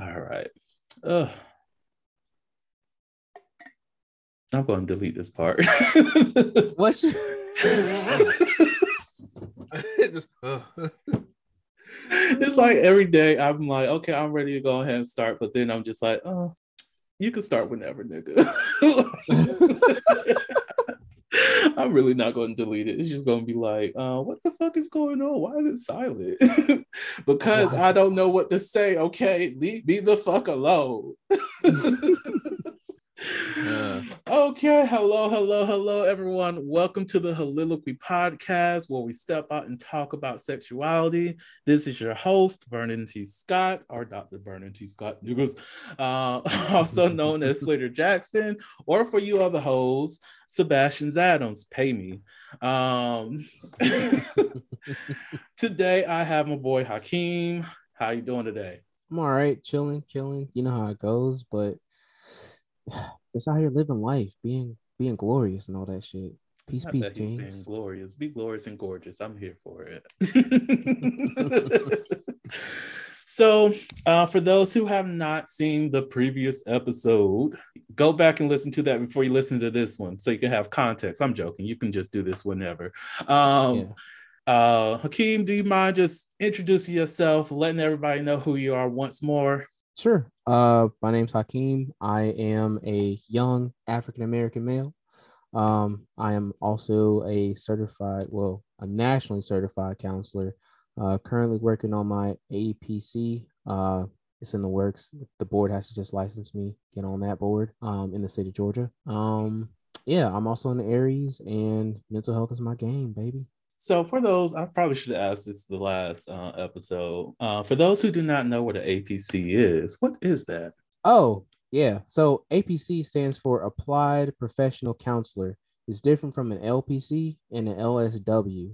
All right. I'm going to delete this part. What's your... It's like every day I'm like, okay, I'm ready to go ahead and start. But then I'm just like, oh, you can start whenever, nigga. I'm really not going to delete it. It's just going to be like, what the fuck is going on? Why is it silent? Because I don't know what to say. Okay, leave me the fuck alone. Okay, hello everyone, welcome to the Heauxliloquy podcast, where we step out and talk about sexuality. This is your host, Vernon T. Scott, or Dr. Vernon T. Scott niggas, also known as Slaytor Jackson, or for you other hoes, Sebastian's Adams, pay me. Today I have my boy Hakeem. How you doing today? I'm all right, chilling, you know how it goes, but just out here living life, being glorious and all that shit. Peace, James. Glorious, be glorious and gorgeous. I'm here for it. So, for those who have not seen the previous episode, go back and listen to that before you listen to this one, so you can have context. I'm joking. You can just do this whenever. Hakeem, do you mind just introducing yourself, letting everybody know who you are once more? Sure. My name's Hakeem. I am a young African-American male. I am also a nationally certified counselor, currently working on my APC. It's in the works. The board has to just license me, get on that board, in the state of Georgia. I'm also in the Aries, and mental health is my game, baby. So for those, I probably should have asked this the last episode. For those who do not know what an APC is, what is that? Oh, yeah. So APC stands for Applied Professional Counselor. It's different from an LPC and an LSW.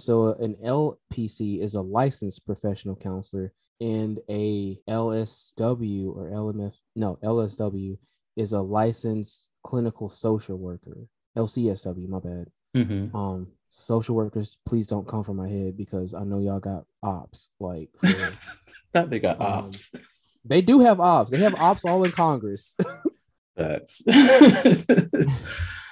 So an LPC is a licensed professional counselor, and a LSW is a licensed clinical social worker. LCSW, my bad. Mm-hmm. Social workers, please don't come from my head, because I know y'all got ops. That they got ops. They do have ops. They have ops all in Congress. That's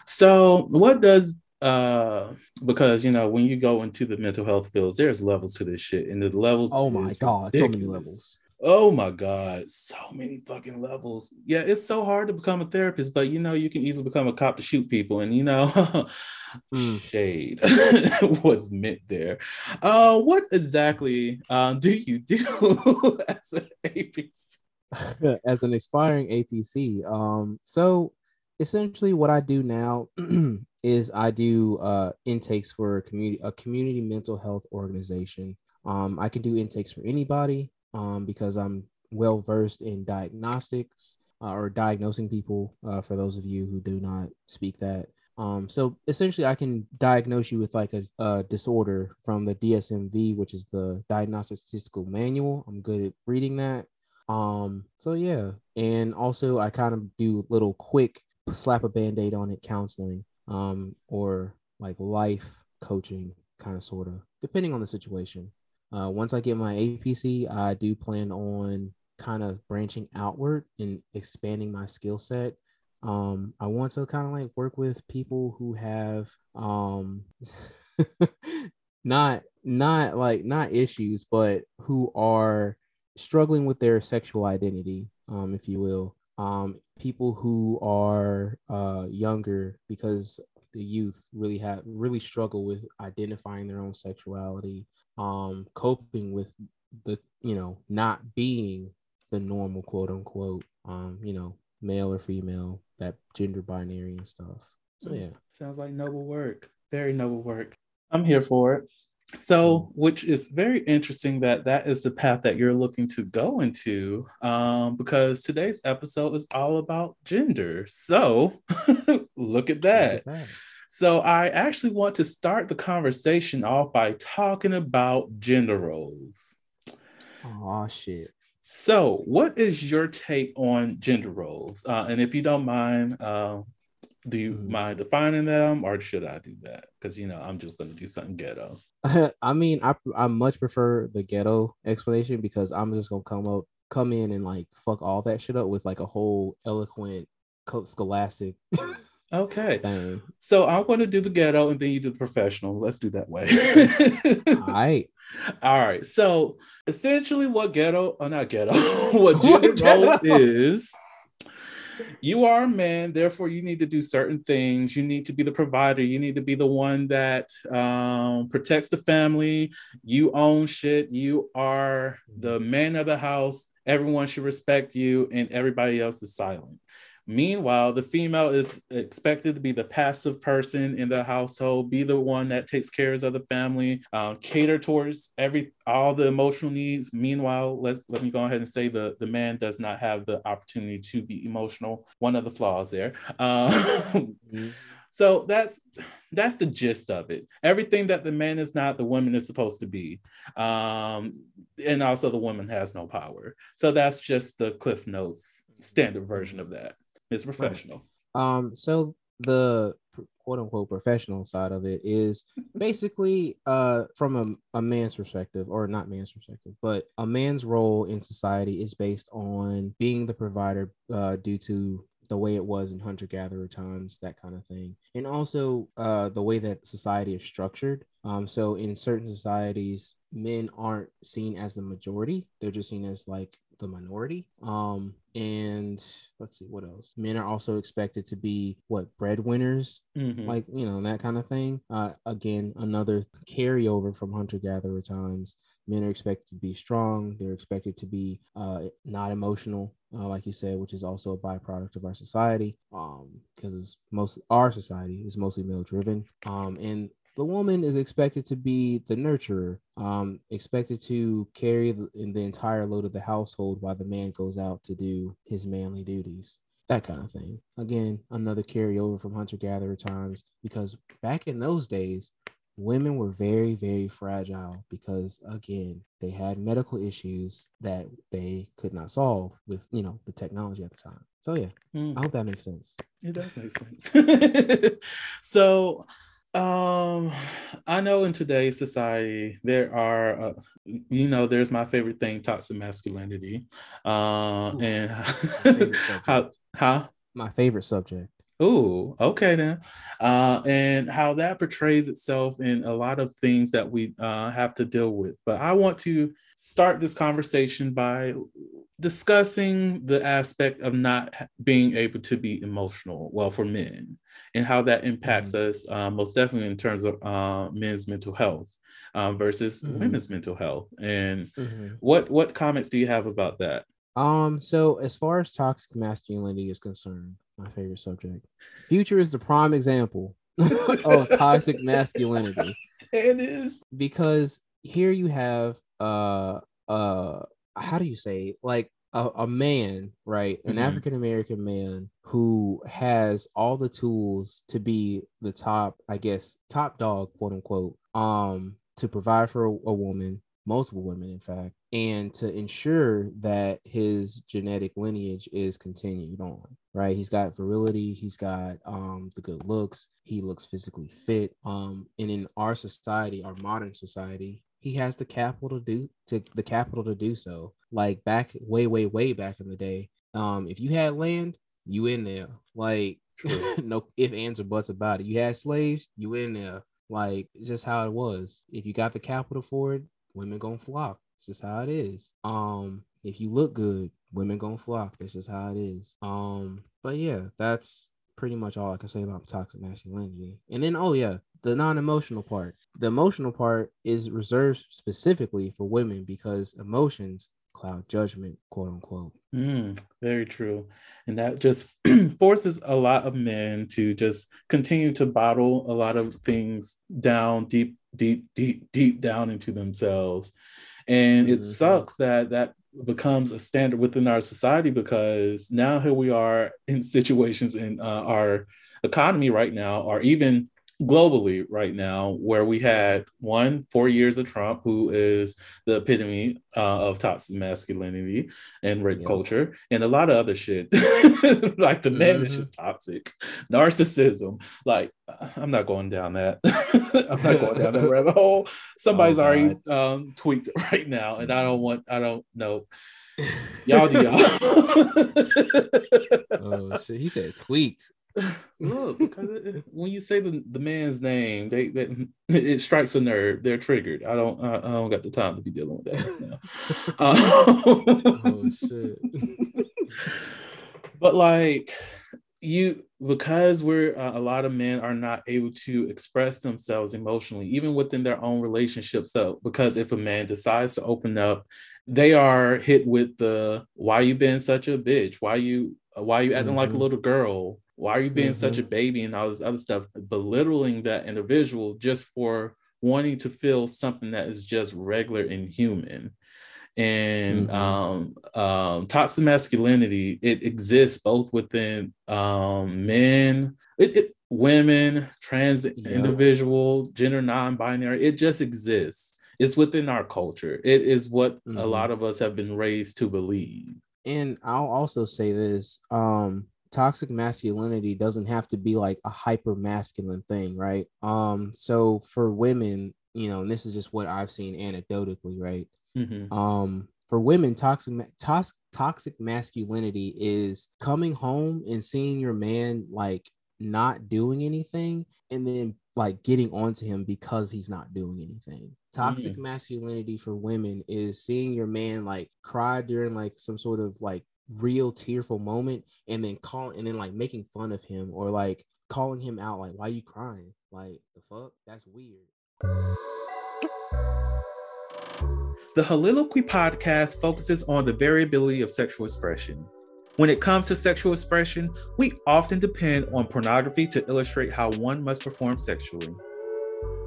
so. What does because when you go into the mental health fields, there's levels to this shit, and the levels. Oh my god, ridiculous. So many levels. Oh my god, so many fucking levels. Yeah, it's so hard to become a therapist, but you can easily become a cop to shoot people, and shade was meant there. What exactly do you do as an APC? As an aspiring APC, so essentially what I do now is I do intakes for a community mental health organization. I can do intakes for anybody, because I'm well versed in diagnostics, or diagnosing people, for those of you who do not speak that. So essentially I can diagnose you with a disorder from the DSMV, which is the Diagnostic Statistical Manual. I'm good at reading that. So yeah. And also I kind of do little quick slap a band-aid on it counseling, or life coaching kind of, sort of, depending on the situation. Once I get my APC, I do plan on kind of branching outward and expanding my skill set. I want to kind of work with people who have not issues, but who are struggling with their sexual identity, if you will. People who are younger, because the youth really struggle with identifying their own sexuality, coping with the, not being the normal, quote unquote, male or female, that gender binary and stuff. So yeah. Sounds like noble work. Very noble work. I'm here for it. So, which is very interesting that is the path that you're looking to go into, because today's episode is all about gender. So look at that. So I actually want to start the conversation off by talking about gender roles. Oh, shit. So what is your take on gender roles? And if you don't mind, do you mind defining them, or should I do that? Because, I'm just going to do something ghetto. I mean, I much prefer the ghetto explanation, because I'm just going to come up come in and like fuck all that shit up with like a whole eloquent scholastic okay thing. So I want to do the ghetto and then you do the professional. Let's do that way. all right so essentially what ghetto is, you are a man, therefore you need to do certain things. You need to be the provider. You need to be the one that protects the family. You own shit. You are the man of the house. Everyone should respect you and everybody else is silent. Meanwhile, the female is expected to be the passive person in the household, be the one that takes care of the family, cater towards all the emotional needs. Meanwhile, let me go ahead and say the man does not have the opportunity to be emotional. One of the flaws there. Mm-hmm. So that's the gist of it. Everything that the man is not, the woman is supposed to be. And also the woman has no power. So that's just the Cliff Notes standard version of that. It's professional. Right. So the quote unquote professional side of it is basically from a man's perspective, or not man's perspective, but a man's role in society is based on being the provider due to the way it was in hunter-gatherer times, that kind of thing. And also the way that society is structured. So in certain societies, men aren't seen as the majority. They're just seen as like the minority. And let's see, what else? Men are also expected to be breadwinners, mm-hmm. like, you know, that kind of thing. Again, another carryover from hunter-gatherer times. Men are expected to be strong. They're expected to be not emotional, like you said, which is also a byproduct of our society, because our society is mostly male-driven. And the woman is expected to be the nurturer, expected to carry the entire load of the household while the man goes out to do his manly duties. That kind of thing. Again, another carryover from hunter-gatherer times, because back in those days, women were very, very fragile because, again, they had medical issues that they could not solve with, you know, the technology at the time. So, yeah, I hope that makes sense. It does make sense. So, I know in today's society, there are, there's my favorite thing, toxic masculinity. Ooh, and my favorite subject. Oh, okay then. And how that portrays itself in a lot of things that we have to deal with. But I want to start this conversation by discussing the aspect of not being able to be emotional, well, for men, and how that impacts mm-hmm. us most definitely in terms of men's mental health versus mm-hmm. women's mental health. And mm-hmm. what comments do you have about that? So as far as toxic masculinity is concerned, my favorite subject, Future is the prime example of toxic masculinity. It is, because here you have how do you say, like a man, right? An mm-hmm. African-American man who has all the tools to be the top dog, quote unquote, to provide for a woman, multiple women, in fact, and to ensure that his genetic lineage is continued on, right? He's got virility, he's got the good looks, he looks physically fit. And in our society, our modern society, he has the capital to do so. Like back way back in the day, if you had land, you in there. Like no ifs, ands, or buts about it. You had slaves, you in there. Like just how it was. If you got the capital for it, women gonna flock. It's just how it is. If you look good, women gonna flock. This is how it is. But yeah, that's pretty much all I can say about toxic masculinity. And then, the non-emotional part. The emotional part is reserved specifically for women because emotions cloud judgment, quote unquote. Very true. And that just forces a lot of men to just continue to bottle a lot of things down deep down into themselves. And it sucks that becomes a standard within our society, because now here we are in situations in our economy right now, or even globally right now, where we had 4 years of Trump, who is the epitome of toxic masculinity and rape culture, and a lot of other shit like the man is just toxic, narcissism. Like I'm not going down that. I'm not going down that rabbit hole. Somebody's already tweaked right now, and I don't know. Y'all do y'all. Oh shit! He said tweaked. Look, when you say the man's name, it strikes a nerve. They're triggered. I don't got the time to be dealing with that now. Oh shit! But like you, because we're a lot of men are not able to express themselves emotionally, even within their own relationships. So, because if a man decides to open up, they are hit with the "Why you been such a bitch? Why you acting like a little girl? Why are you being such a baby?" and all this other stuff, belittling that individual just for wanting to feel something that is just regular and human. And toxic masculinity, it exists both within men, women, trans individual, gender non-binary. It just exists. It's within our culture. It is what a lot of us have been raised to believe. And I'll also say this. Toxic masculinity doesn't have to be like a hyper masculine thing, right? So for women, you know, and this is just what I've seen anecdotally, right? For women, toxic masculinity is coming home and seeing your man like not doing anything, and then like getting onto him because he's not doing anything. Toxic masculinity for women is seeing your man like cry during like some sort of like real tearful moment, and then like making fun of him or like calling him out, like, "Why you crying? Like, the fuck? That's weird." The Heauxliloquy podcast focuses on the variability of sexual expression. When it comes to sexual expression, we often depend on pornography to illustrate how one must perform sexually.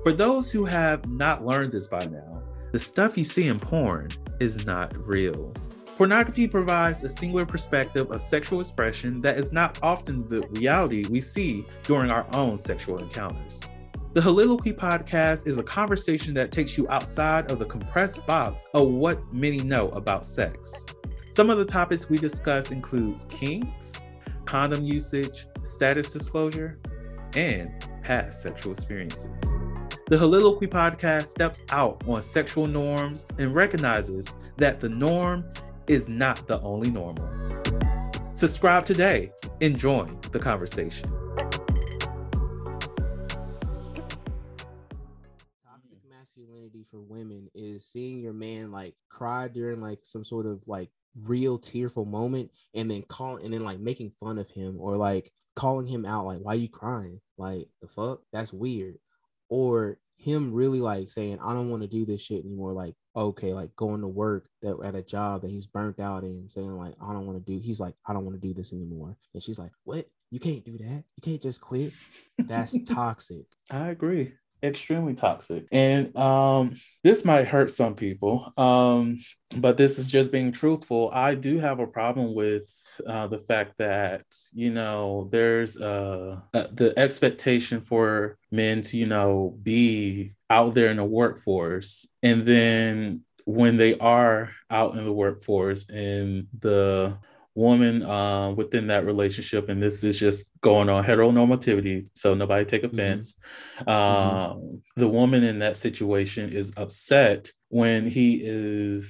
For those who have not learned this by now, the stuff you see in porn is not real. Pornography provides a singular perspective of sexual expression that is not often the reality we see during our own sexual encounters. The Heauxliloquy podcast is a conversation that takes you outside of the compressed box of what many know about sex. Some of the topics we discuss includes kinks, condom usage, status disclosure, and past sexual experiences. The Heauxliloquy podcast steps out on sexual norms and recognizes that the norm is not the only normal. Subscribe today and join the conversation. Toxic masculinity for women is seeing your man like cry during like some sort of like real tearful moment, and then like making fun of him or like calling him out, like, "Why you crying? Like, the fuck? That's weird." Or him really like saying, "I don't want to do this shit anymore." Like, okay, like going to work at a job that he's burnt out in, saying like, "I don't want to do," he's like, "I don't want to do this anymore." And she's like, "What? You can't do that. You can't just quit." That's toxic. I agree. Extremely toxic. And this might hurt some people, but this is just being truthful. I do have a problem with the fact that, you know, there's the expectation for men to, you know, be out there in the workforce, and then when they are out in the workforce and the woman within that relationship, and this is just going on heteronormativity, so nobody take offense, the woman in that situation is upset when he,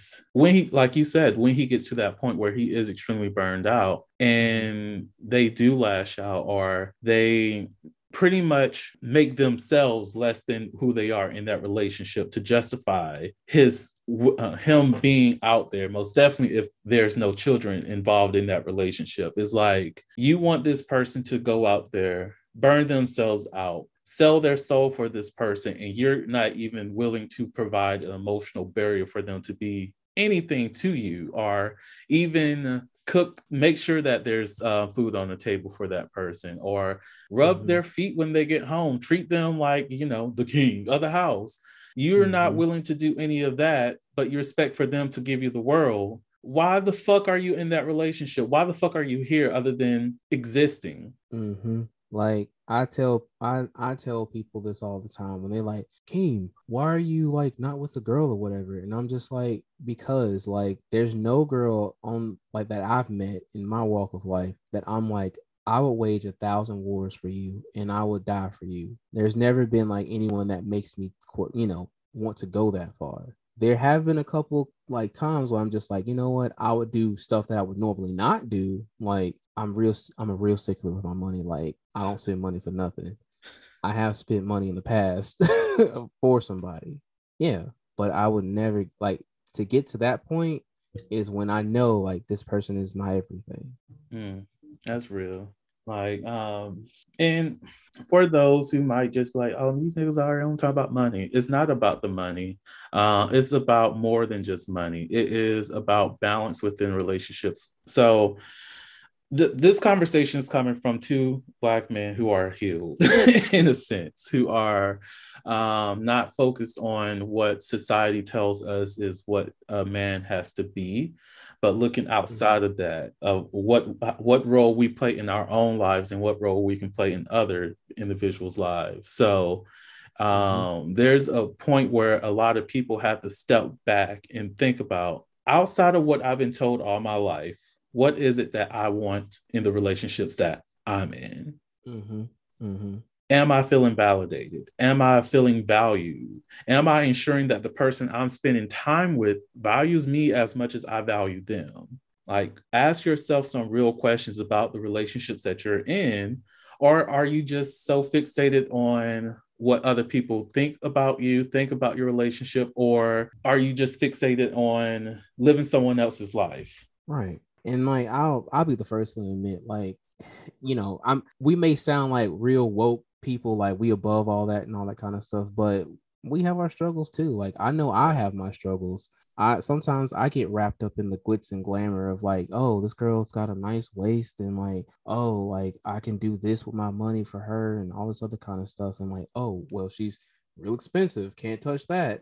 like you said, when he gets to that point where he is extremely burned out, and they do lash out, or they pretty much make themselves less than who they are in that relationship to justify him being out there. Most definitely if there's no children involved in that relationship, it's like, you want this person to go out there, burn themselves out, sell their soul for this person, and you're not even willing to provide an emotional barrier for them to be anything to you, or even cook, make sure that there's food on the table for that person, or rub their feet when they get home, treat them like, you know, the king of the house. You're not willing to do any of that, but you expect for them to give you the world. Why the fuck are you in that relationship? Why the fuck are you here other than existing? Like, I tell people this all the time when they like, "Keem, why are you like not with a girl or whatever?" And I'm just like, because like there's no girl on like that I've met in my walk of life that I'm like, I would wage 1,000 wars for you and I would die for you. There's never been like anyone that makes me, you know, want to go that far. there have been a couple like times where I'm just like, you know what, I would do stuff that I would normally not do. Like I'm a real stickler with my money. Like I don't spend money for nothing. I have spent money in the past for somebody. Yeah. But I would never, like, to get to that point is when I know like this person is my everything. That's real. Like, and for those who might just be like, oh, these niggas already don't talk about money. It's not about the money. It's about more than just money. It is about balance within relationships. So this conversation is coming from two Black men who are healed in a sense, who are not focused on what society tells us is what a man has to be, but looking outside of that, of what role we play in our own lives and what role we can play in other individuals' lives. So there's a point where a lot of people have to step back and think about, outside of what I've been told all my life, what is it that I want in the relationships that I'm in? Mm-hmm. Mm-hmm. Am I feeling validated? Am I feeling valued? Am I ensuring that the person I'm spending time with values me as much as I value them? Like, ask yourself some real questions about the relationships that you're in, or are you just so fixated on what other people think about you, think about your relationship, or are you just fixated on living someone else's life? Right. And like, I'll be the first one to admit, like, you know, we may sound like real woke people, like we above all that and all that kind of stuff, but we have our struggles too. Like, I know I have my struggles. Sometimes I get wrapped up in the glitz and glamour of like, oh, this girl's got a nice waist, and like, oh, like I can do this with my money for her and all this other kind of stuff. And like, oh, well, she's real expensive. Can't touch that.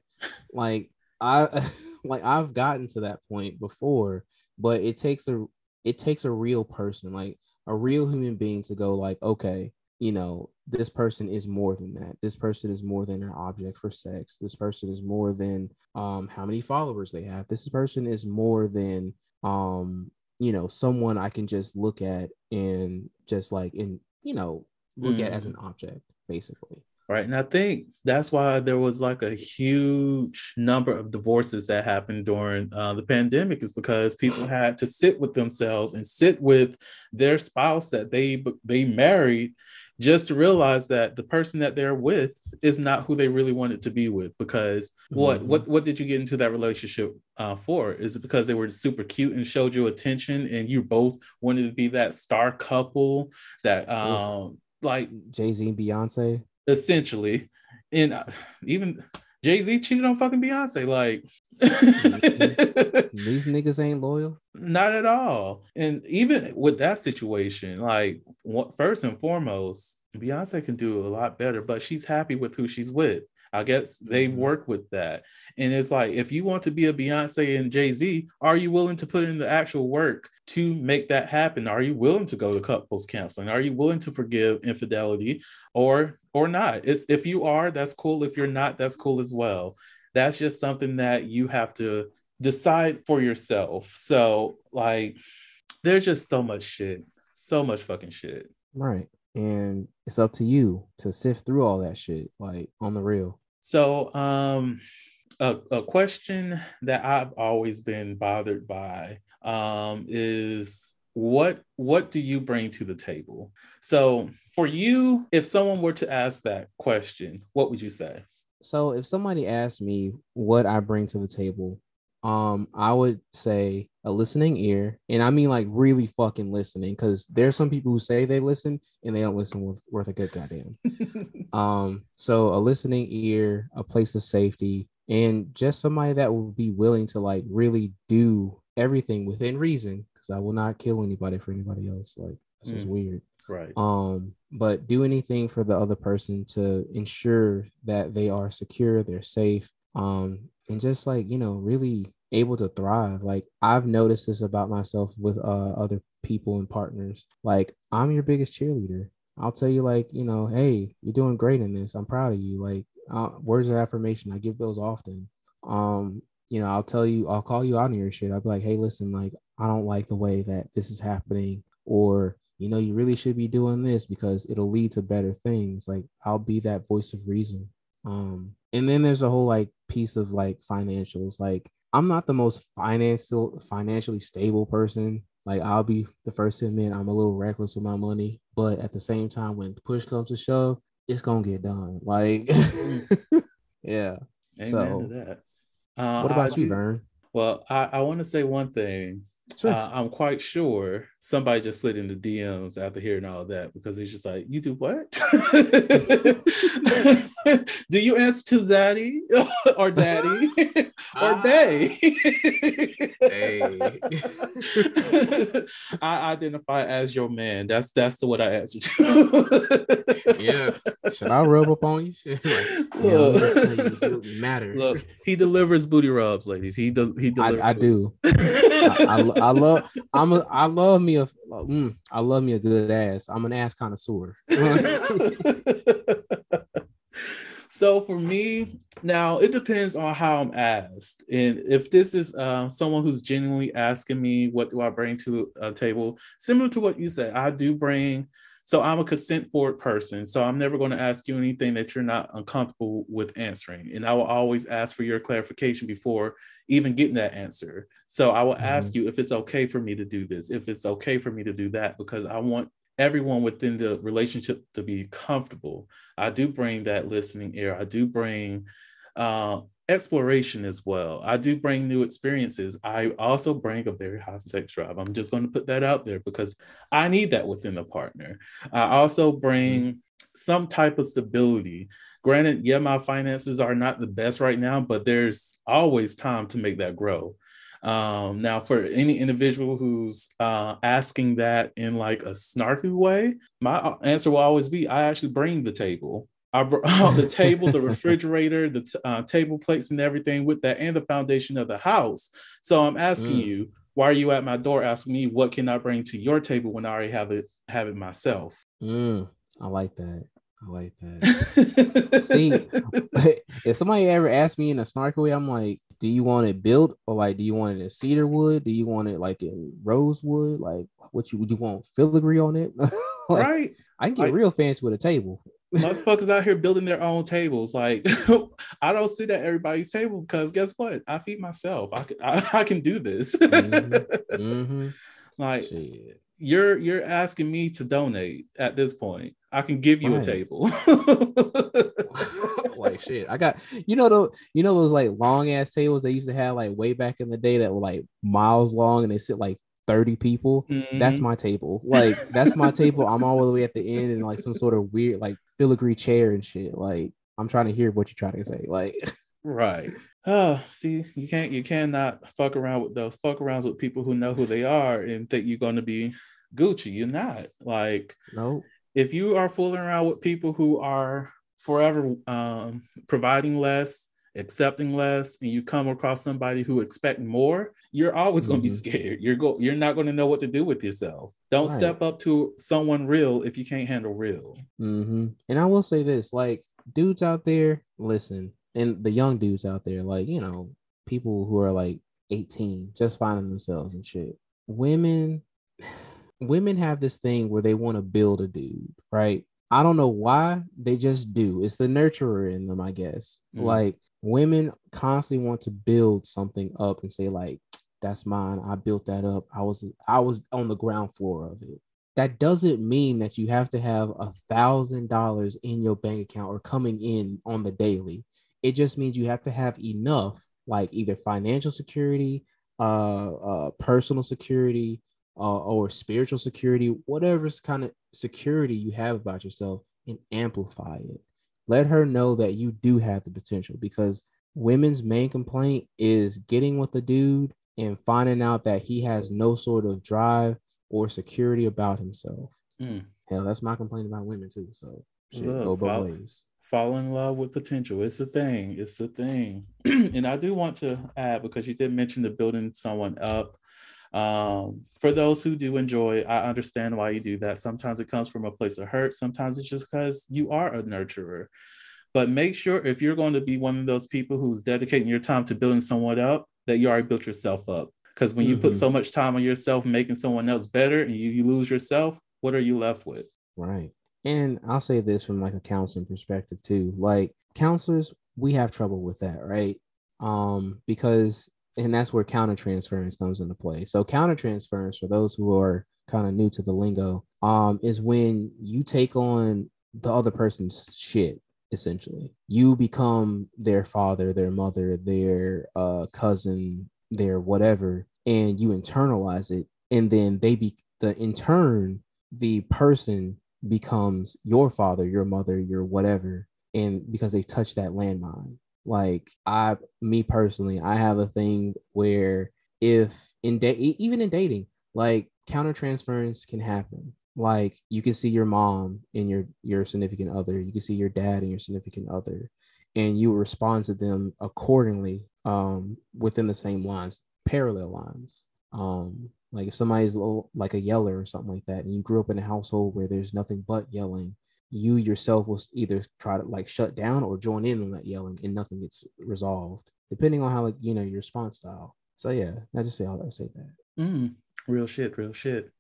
Like I've gotten to that point before. But it takes a real person, like a real human being, to go like, okay, you know, this person is more than that. This person is more than an object for sex. This person is more than how many followers they have. This person is more than, you know, someone I can just look at and just like, and, you know, look at as an object, basically. Right. And I think that's why there was like a huge number of divorces that happened during the pandemic, is because people had to sit with themselves and sit with their spouse that they married, just to realize that the person that they're with is not who they really wanted to be with. Because what did you get into that relationship for? Is it because they were super cute and showed you attention and you both wanted to be that star couple that like Jay-Z and Beyonce? Essentially. And even Jay-Z cheated on fucking Beyonce. Like these niggas ain't loyal. Not at all. And even with that situation, like, first and foremost, Beyonce can do a lot better, but she's happy with who she's with. I guess they work with that. And it's like, if you want to be a Beyonce and Jay-Z, are you willing to put in the actual work to make that happen? Are you willing to go to couples counseling? Are you willing to forgive infidelity or not? It's, if you are, that's cool. If you're not, that's cool as well. That's just something that you have to decide for yourself. So like, there's just so much shit, so much fucking shit. Right. And it's up to you to sift through all that shit, like, on the real. So a question that I've always been bothered by is what do you bring to the table? So for you, if someone were to ask that question, what would you say? So if somebody asked me what I bring to the table, I would say a listening ear. And I mean, like, really fucking listening, because there's some people who say they listen and they don't listen worth a good goddamn. So a listening ear, a place of safety, and just somebody that will be willing to, like, really do everything within reason, because I will not kill anybody for anybody else. Like, this is weird. Right. But do anything for the other person to ensure that they are secure, they're safe, and just, like, you know, really able to thrive. Like, I've noticed this about myself with other people and partners. Like, I'm your biggest cheerleader. I'll tell you, like, you know, hey, you're doing great in this. I'm proud of you. Like, words of affirmation, I give those often. You know, I'll call you out on your shit. I'll be like, hey, listen, like, I don't like the way that this is happening, or, you know, you really should be doing this because it'll lead to better things. Like, I'll be that voice of reason. And then there's a whole like piece of like financials. Like I'm not the most financially stable person. Like I'll be the first to admit I'm a little reckless with my money, but at the same time, when push comes to shove, it's gonna get done. Like, yeah. Amen so, to that. What about you, Vern? Well, I want to say one thing. Sure. I'm quite sure somebody just slid into DMs after hearing all that, because he's just like, you do what? Do you answer to Zaddy or Daddy or Day? I identify as your man. That's what I answer to. Yeah. Should I rub up on you? Like, look, you matter. Look, he delivers booty rubs, ladies. He delivers. I do. I love me a good ass. I'm an ass connoisseur. So for me now, it depends on how I'm asked, and if this is someone who's genuinely asking me, what do I bring to a table? Similar to what you said, I do bring. So I'm a consent forward person. So I'm never going to ask you anything that you're not uncomfortable with answering. And I will always ask for your clarification before even getting that answer. So I will ask you if it's okay for me to do this, if it's okay for me to do that, because I want everyone within the relationship to be comfortable. I do bring that listening ear. I do bring exploration as well. I do bring new experiences. I also bring a very high sex drive. I'm just going to put that out there because I need that within a partner. I also bring some type of stability. Granted, yeah, my finances are not the best right now, but there's always time to make that grow. Now, for any individual who's asking that in like a snarky way, my answer will always be, I actually bring the table. I brought the table, the refrigerator, the table plates and everything with that, and the foundation of the house. So I'm asking you, why are you at my door asking me what can I bring to your table when I already have it myself? I like that. See, if somebody ever asked me in a snarky way, I'm like, do you want it built, or like, do you want it in cedar wood? Do you want it like in rosewood? Like, what you want filigree on it? Like, right. I can get real fancy with a table. Motherfuckers out here building their own tables. Like, I don't sit at everybody's table because guess what? I feed myself. I can do this. Like, shit. You're asking me to donate at this point. I can give you a table. Like, shit, I got, those like long ass tables they used to have like way back in the day that were like miles long and they sit like 30 people. That's my table. Like, that's my table. I'm all the way at the end in like some sort of weird like filigree chair and shit. Like, I'm trying to hear what you're trying to say. Like, right. Oh, see, you cannot fuck around with those fuck arounds with people who know who they are and think you're going to be Gucci. You're not. Like, no. If you are fooling around with people who are forever providing less, accepting less, and you come across somebody who expect more, you're always going to be scared. You're not going to know what to do with yourself. Don't step up to someone real if you can't handle real. And I will say this, like, dudes out there, listen, and the young dudes out there, like, you know, people who are like 18 just finding themselves and shit, women have this thing where they want to build a dude, right? I don't know why, they just do. It's the nurturer in them, I guess. Like, women constantly want to build something up and say like, that's mine. I built that up. I was on the ground floor of it. That doesn't mean that you have to have $1,000 in your bank account or coming in on the daily. It just means you have to have enough, like either financial security, personal security, or spiritual security, whatever kind of security you have about yourself, and amplify it. Let her know that you do have the potential, because women's main complaint is getting with the dude and finding out that he has no sort of drive or security about himself. Hell, that's my complaint about women too. So shit, go both ways. Fall in love with potential. It's a thing. It's a thing. And I do want to add, because you did mention the building someone up. For those who do enjoy, I understand why you do that. Sometimes it comes from a place of hurt. Sometimes it's just because you are a nurturer. But make sure, if you're going to be one of those people who's dedicating your time to building someone up, that you already built yourself up. Because when you put so much time on yourself making someone else better, and you lose yourself, what are you left with? Right. And I'll say this from like a counseling perspective too, like counselors, we have trouble with that, right? Because, and that's where countertransference comes into play. So countertransference, for those who are kind of new to the lingo, is when you take on the other person's shit. Essentially, you become their father, their mother, their cousin, their whatever, and you internalize it. And then the person becomes your father, your mother, your whatever. And because they touch that landmine, like I have a thing where even in dating, like countertransference can happen. Like you can see your mom and your significant other, you can see your dad and your significant other, and you respond to them accordingly within the same lines, parallel lines. Like if somebody's like a yeller or something like that, and you grew up in a household where there's nothing but yelling, you yourself will either try to like shut down or join in on that yelling, and nothing gets resolved, depending on how, like, you know, your response style. So yeah, I just say all that. Real shit.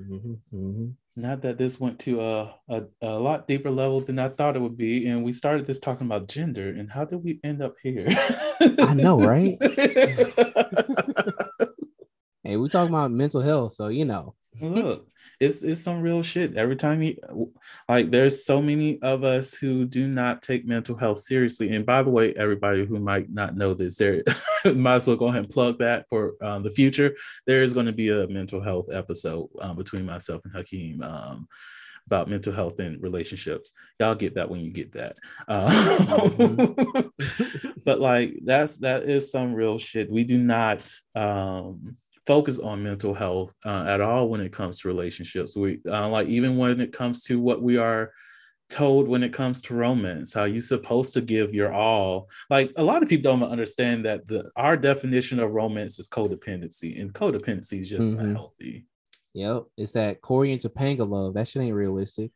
Mm-hmm, mm-hmm. Not that this went to a lot deeper level than I thought it would be, and we started this talking about gender, and how did we end up here? I know, right? Hey, we're talking about mental health, so you know. Look, it's some real shit. Every time there's so many of us who do not take mental health seriously. And by the way, everybody who might not know this, might as well go ahead and plug that for the future. There is going to be a mental health episode between myself and Hakeem about mental health and relationships. Y'all get that when you get that. But like, that is some real shit. We do not focus on mental health at all when it comes to relationships. We like, even when it comes to what we are told when it comes to romance, how you're supposed to give your all. Like, a lot of people don't understand that our definition of romance is codependency, and codependency is just not healthy. Yep, it's that Corey and Topanga love. That shit ain't realistic.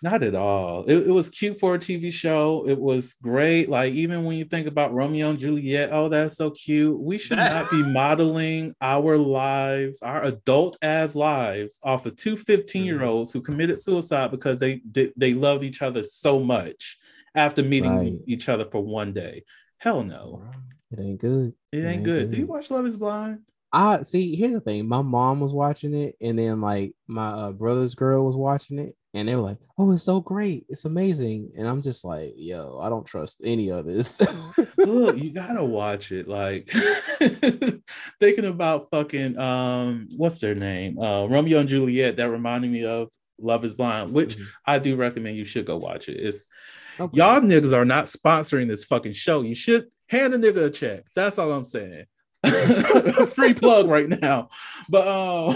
Not at all. It was cute for a TV show. It was great. Like, even when you think about Romeo and Juliet, oh, that's so cute. We should not be modeling our adult-ass lives off of two 15-year-olds who committed suicide because they loved each other so much after meeting each other for one day. Hell no. It ain't good. It ain't good. Do you watch Love is Blind? I see. Here's the thing. My mom was watching it, and then like my brother's girl was watching it, and they were like, "Oh, it's so great! It's amazing!" And I'm just like, "Yo, I don't trust any of this." Look, you gotta watch it. Like, thinking about fucking what's their name, Romeo and Juliet. That reminded me of Love is Blind, which I do recommend. You should go watch it. It's okay. Y'all niggas are not sponsoring this fucking show. You should hand a nigga a check. That's all I'm saying. Free plug right now, but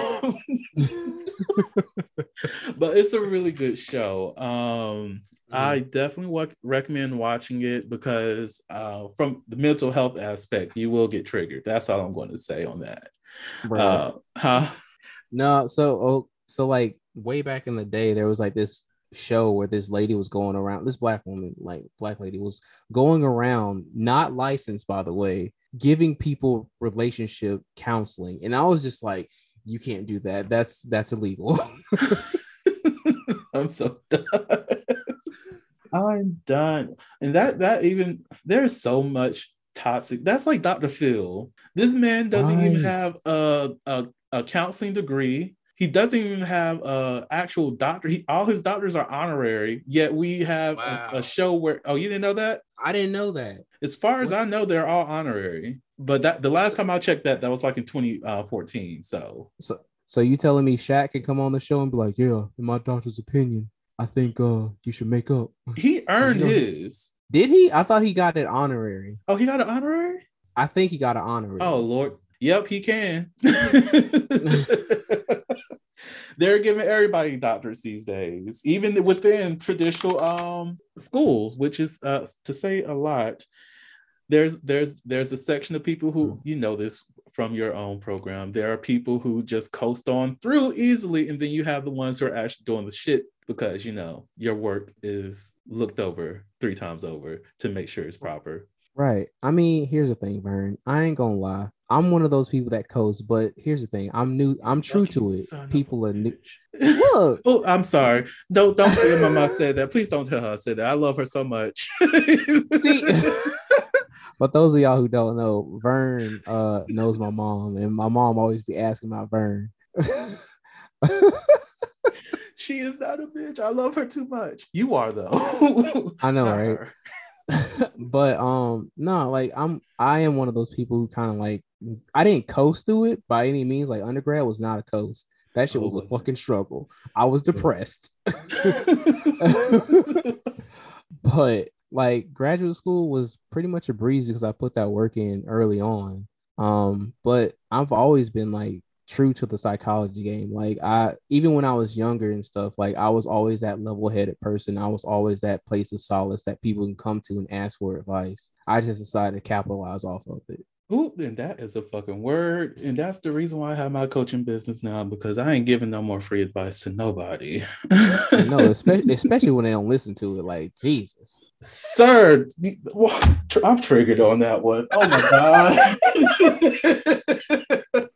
but it's a really good show. I definitely recommend watching it, because from the mental health aspect, you will get triggered. That's all I'm going to say on that. So like way back in the day, there was like this show where this lady was going around, this black lady was going around, not licensed by the way, giving people relationship counseling, and I was just like, you can't do that, that's illegal. I'm so done. I'm done. And that even, there's so much toxic, that's like Dr. Phil. This man doesn't even have a counseling degree. He doesn't even have an actual doctor. All his doctors are honorary, yet we have a show where... Oh, you didn't know that? I didn't know that. As far as I know, they're all honorary. But the last time I checked that was like in 2014. So you telling me Shaq could come on the show and be like, yeah, in my doctor's opinion, I think you should make up. He earned his. Did he? I thought he got an honorary. Oh, he got an honorary? I think he got an honorary. Oh, Lord. Yep, he can. They're giving everybody doctors these days, even within traditional schools, which is to say a lot. There's a section of people who, you know this from your own program, there are people who just coast on through easily, and then you have the ones who are actually doing the shit because, you know, your work is looked over 3 times over to make sure it's proper. Right. I mean, here's the thing, Vern. I ain't gonna lie. I'm one of those people that coasts, but here's the thing. I'm new. I'm true to it. People are new. Look. Oh, I'm sorry. Don't tell your mama I said that. Please don't tell her I said that. I love her so much. But those of y'all who don't know, Vern knows my mom, and my mom always be asking about Vern. She is not a bitch. I love her too much. You are though. I know, right? But no, like I am one of those people who kind of like, I didn't coast through it by any means. Like undergrad was not a coast. That shit was a fucking struggle. I was depressed. But like graduate school was pretty much a breeze because I put that work in early on. But I've always been like true to the psychology game. Like I, even when I was younger and stuff, like I was always that level-headed person. I was always that place of solace that people can come to and ask for advice. I just decided to capitalize off of it. Ooh, and that is a fucking word. And that's the reason why I have my coaching business now, because I ain't giving no more free advice to nobody. No, especially when they don't listen to it. Like, Jesus. Sir, I'm triggered on that one. Oh, my God.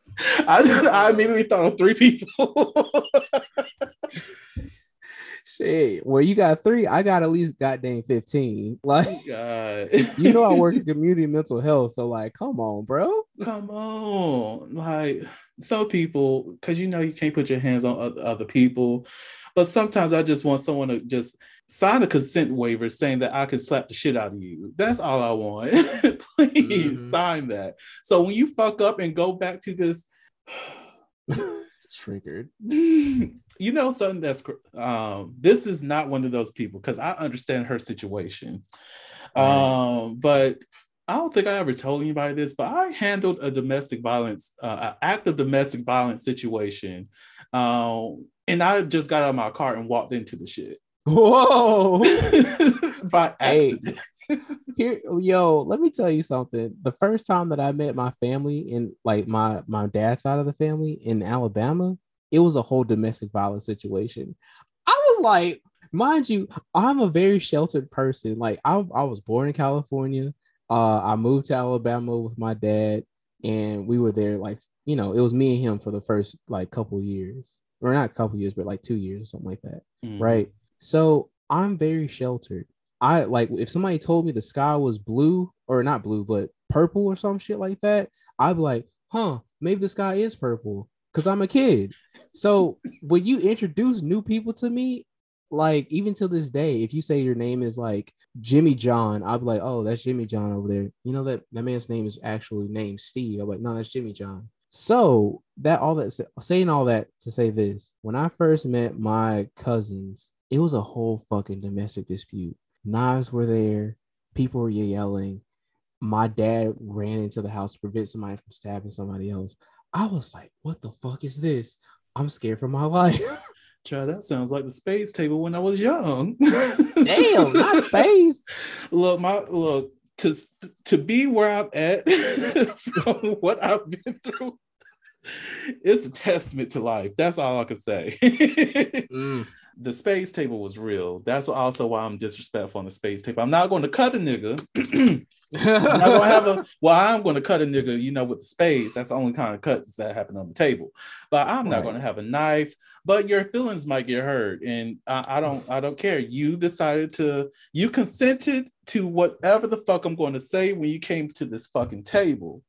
I immediately thought of three people. Shit. Well, you got three. I got at least goddamn 15. Like, God. You know, I work in community mental health. So, like, come on, bro. Come on. Like, so people, because you know you can't put your hands on other people. But sometimes I just want someone to just sign a consent waiver saying that I can slap the shit out of you. That's all I want. Please sign that. So when you fuck up and go back to this... Triggered. You know something that's... this is not one of those people because I understand her situation. But I don't think I ever told anybody this, but I handled a domestic violence, an act of domestic violence situation. And I just got out of my car and walked into the shit. Whoa. By accident. Hey, here, yo, let me tell you something. The first time that I met my family in like my dad's side of the family in Alabama, it was a whole domestic violence situation. I was like, mind you, I'm a very sheltered person. Like I was born in California. I moved to Alabama with my dad and we were there like, you know, it was me and him for the first like couple years. Or not a couple years, but like 2 years or something like that. Mm. Right. So I'm very sheltered. I like if somebody told me the sky was blue or not blue, but purple or some shit like that, I'd be like, huh, maybe the sky is purple because I'm a kid. So when you introduce new people to me, like even to this day, if you say your name is like Jimmy John, I'd be like, oh, that's Jimmy John over there. You know, that man's name is actually named Steve. I'm like, no, that's Jimmy John. So that all that saying all that to say this, when I first met my cousins, it was a whole fucking domestic dispute. Knives were there. People were yelling. My dad ran into the house to prevent somebody from stabbing somebody else. I was like, what the fuck is this? I'm scared for my life. Child, that sounds like the space table when I was young. Damn, not space. Look, to be where I'm at from what I've been through. It's a testament to life. That's all I can say. The space table was real. That's also why I'm disrespectful on the space table. I'm not going to cut a nigga. I'm going to cut a nigga, you know, with the spades. That's the only kind of cuts that happen on the table. But I'm not going to have a knife. But your feelings might get hurt, and I don't care. You decided to. You consented to whatever the fuck I'm going to say when you came to this fucking table.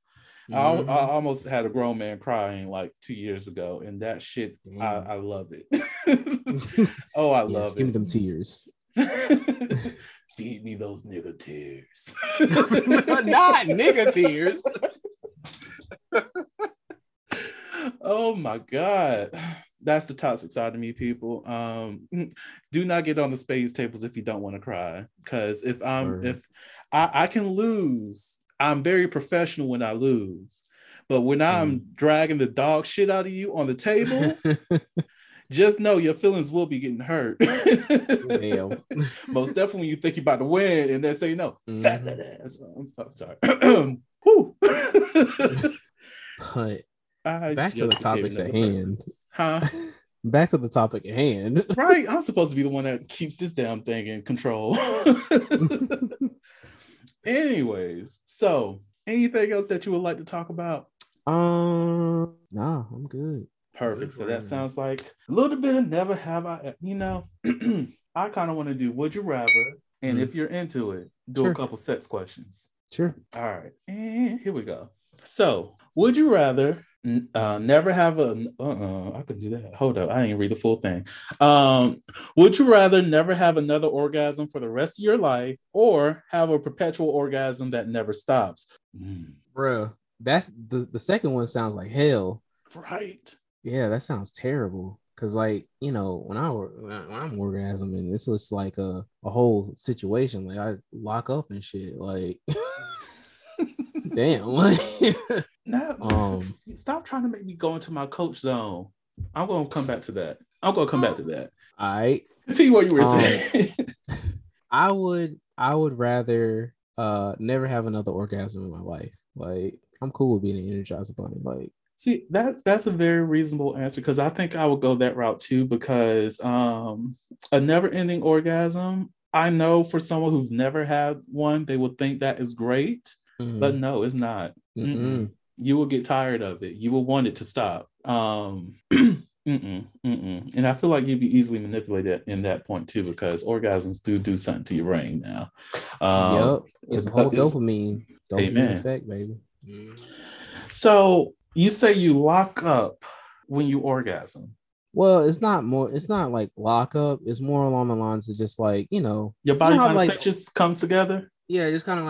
I almost had a grown man crying like 2 years ago, and that shit, I love it. Oh, I love it. Give me them tears. Feed me those nigga tears. Not nigga tears. Oh my God. That's the toxic side of me, people. Do not get on the spades tables if you don't want to cry. Because if I can lose, I'm very professional when I lose, but when I'm dragging the dog shit out of you on the table, just know your feelings will be getting hurt. Damn. Most definitely when you think you're about to win and they say no, sack that ass. I'm sorry. But back to the topic at hand. Huh? Back to the topic at hand. Right. I'm supposed to be the one that keeps this damn thing in control. Anyways, so anything else that you would like to talk about? Nah, I'm good. Perfect. So that sounds like a little bit of never have I, you know, I kind of want to do would you rather, and if you're into it, do a couple sets questions. Sure. All right. And here we go. So would you rather never have a, I could do that. Hold up. I didn't read the full thing. Would you rather never have another orgasm for the rest of your life or have a perpetual orgasm that never stops? Bruh, that's the second one sounds like hell. Right. Yeah, that sounds terrible. Cause like, you know, when I'm orgasming, this was like a whole situation. Like I lock up and shit. Like, damn. Like, no, stop trying to make me go into my coach zone. I'm gonna come back to that. All right. Continue what you were saying. I would rather never have another orgasm in my life. Like I'm cool with being an energized bunny. Like. See, that's a very reasonable answer because I think I would go that route too because a never-ending orgasm, I know for someone who's never had one, they would think that is great, but no, it's not. Mm-mm. You will get tired of it. You will want it to stop. And I feel like you'd be easily manipulated in that point too because orgasms do something to your brain now. It's a whole dopamine. Dopamine effect, baby. Mm. So... You say you lock up when you orgasm. Well, it's not like lock up. It's more along the lines of just like, you know, your body kind of like, just comes together. Yeah, just kind of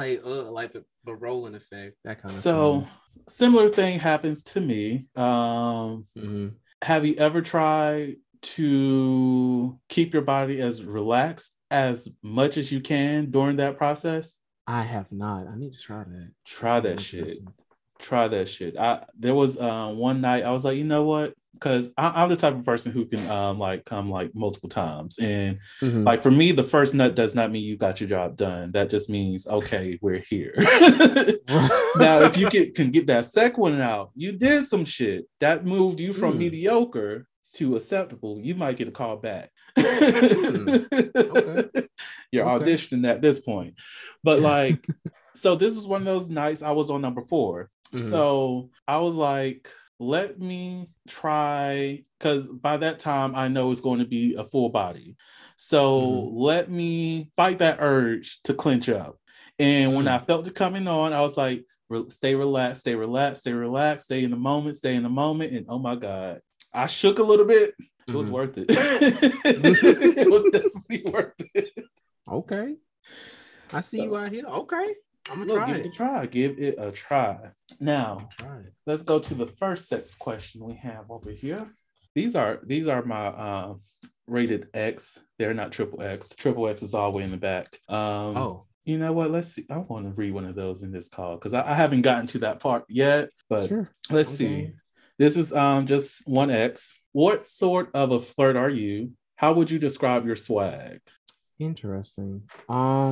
like the rolling effect, that kind of thing. So similar thing happens to me. Have you ever tried to keep your body as relaxed as much as you can during that process? I have not. I need to try that. Try that shit. There was one night I was like, you know what? Because I'm the type of person who can like come like multiple times, and like for me, the first nut does not mean you got your job done. That just means okay, we're here. Now, if you can get that second one out, you did some shit that moved you from mediocre to acceptable. You might get a call back. Okay. You're auditioning at this point, but like. So this is one of those nights I was on number 4. So I was like, let me try, because by that time I know it's going to be a full body. So let me fight that urge to clench up. And when I felt it coming on, I was like, stay relaxed, stay in the moment. And oh my God, I shook a little bit. It was worth it. It was definitely worth it. Okay. I see you out here. Okay. I'm gonna give it a try. Now, let's go to the first sex question we have over here. These are my rated X. They're not triple X. The triple X is all the way in the back. You know what? Let's see. I want to read one of those in this call because I haven't gotten to that part yet. But let's see. This is just one X. What sort of a flirt are you? How would you describe your swag? Interesting. I